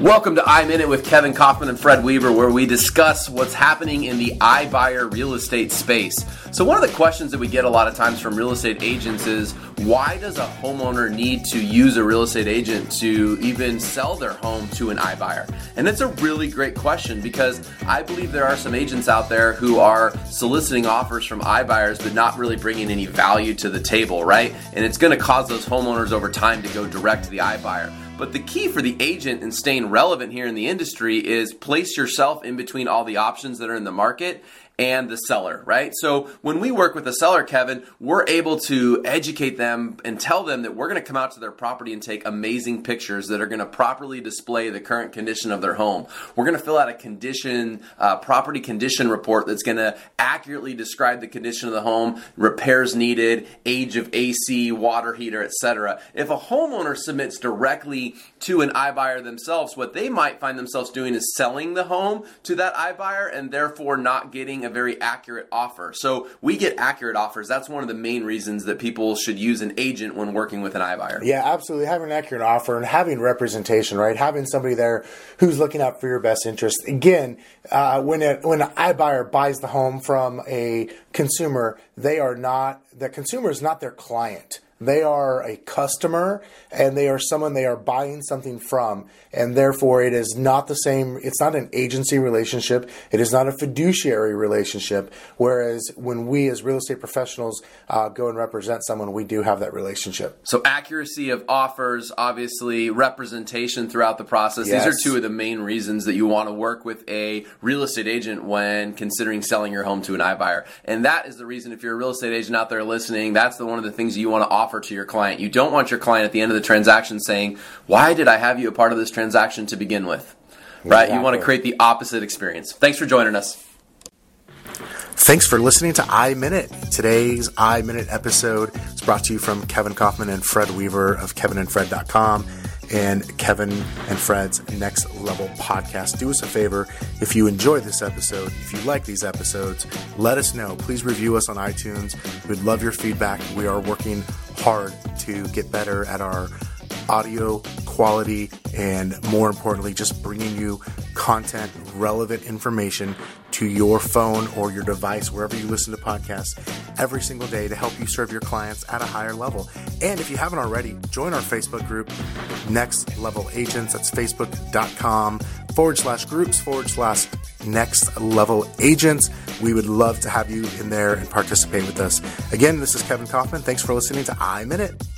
Welcome to iMinute with Kevin Kaufman and Fred Weaver, where we discuss what's happening in the iBuyer real estate space. So one of the questions that we get a lot of times from real estate agents is, why does a homeowner need to use a real estate agent to even sell their home to an iBuyer? And it's a really great question because I believe there are some agents out there who are soliciting offers from iBuyers but not really bringing any value to the table, right? And it's going to cause those homeowners over time to go direct to the iBuyer. But the key for the agent and staying relevant here in the industry is place yourself in between all the options that are in the market and the seller, right? So when we work with a seller, Kevin, we're able to educate them and tell them that we're going to come out to their property and take amazing pictures that are going to properly display the current condition of their home. We're going to fill out a property condition report that's going to accurately describe the condition of the home, repairs needed, age of AC, water heater, etc. If a homeowner submits directly to an iBuyer themselves, what they might find themselves doing is selling the home to that iBuyer and therefore not getting a very accurate offer. So we get accurate offers. That's one of the main reasons that people should use an agent when working with an iBuyer. Yeah, absolutely. Having an accurate offer and having representation, right? Having somebody there who's looking out for your best interest. Again, when an iBuyer buys the home from a consumer, the consumer is not their client. They are a customer, and they are someone they are buying something from, and therefore it is not the same. It's not an agency relationship. It is not a fiduciary relationship, whereas when we as real estate professionals go and represent someone, we do have that relationship. So accuracy of offers, obviously, representation throughout the process. Yes. These are two of the main reasons that you want to work with a real estate agent when considering selling your home to an iBuyer. And that is the reason, if you're a real estate agent out there listening, that's one of the things you want to offer to your client. You don't want your client at the end of the transaction saying, "Why did I have you a part of this transaction to begin with?" Right? Exactly. You want to create the opposite experience. Thanks for joining us. Thanks for listening to iMinute. Today's iMinute episode is brought to you from Kevin Kaufman and Fred Weaver of KevinAndFred.com and Kevin and Fred's Next Level Podcast. Do us a favor. If you enjoy this episode, if you like these episodes, let us know. Please review us on iTunes. We'd love your feedback. We are working hard to get better at our audio quality and, more importantly, just bringing you content, relevant information to your phone or your device, wherever you listen to podcasts, every single day to help you serve your clients at a higher level. And if you haven't already, join our Facebook group, Next Level Agents. That's facebook.com/groups/Next Level Agents. We would love to have you in there and participate with us. Again, this is Kevin Kaufman. Thanks for listening to iMinute.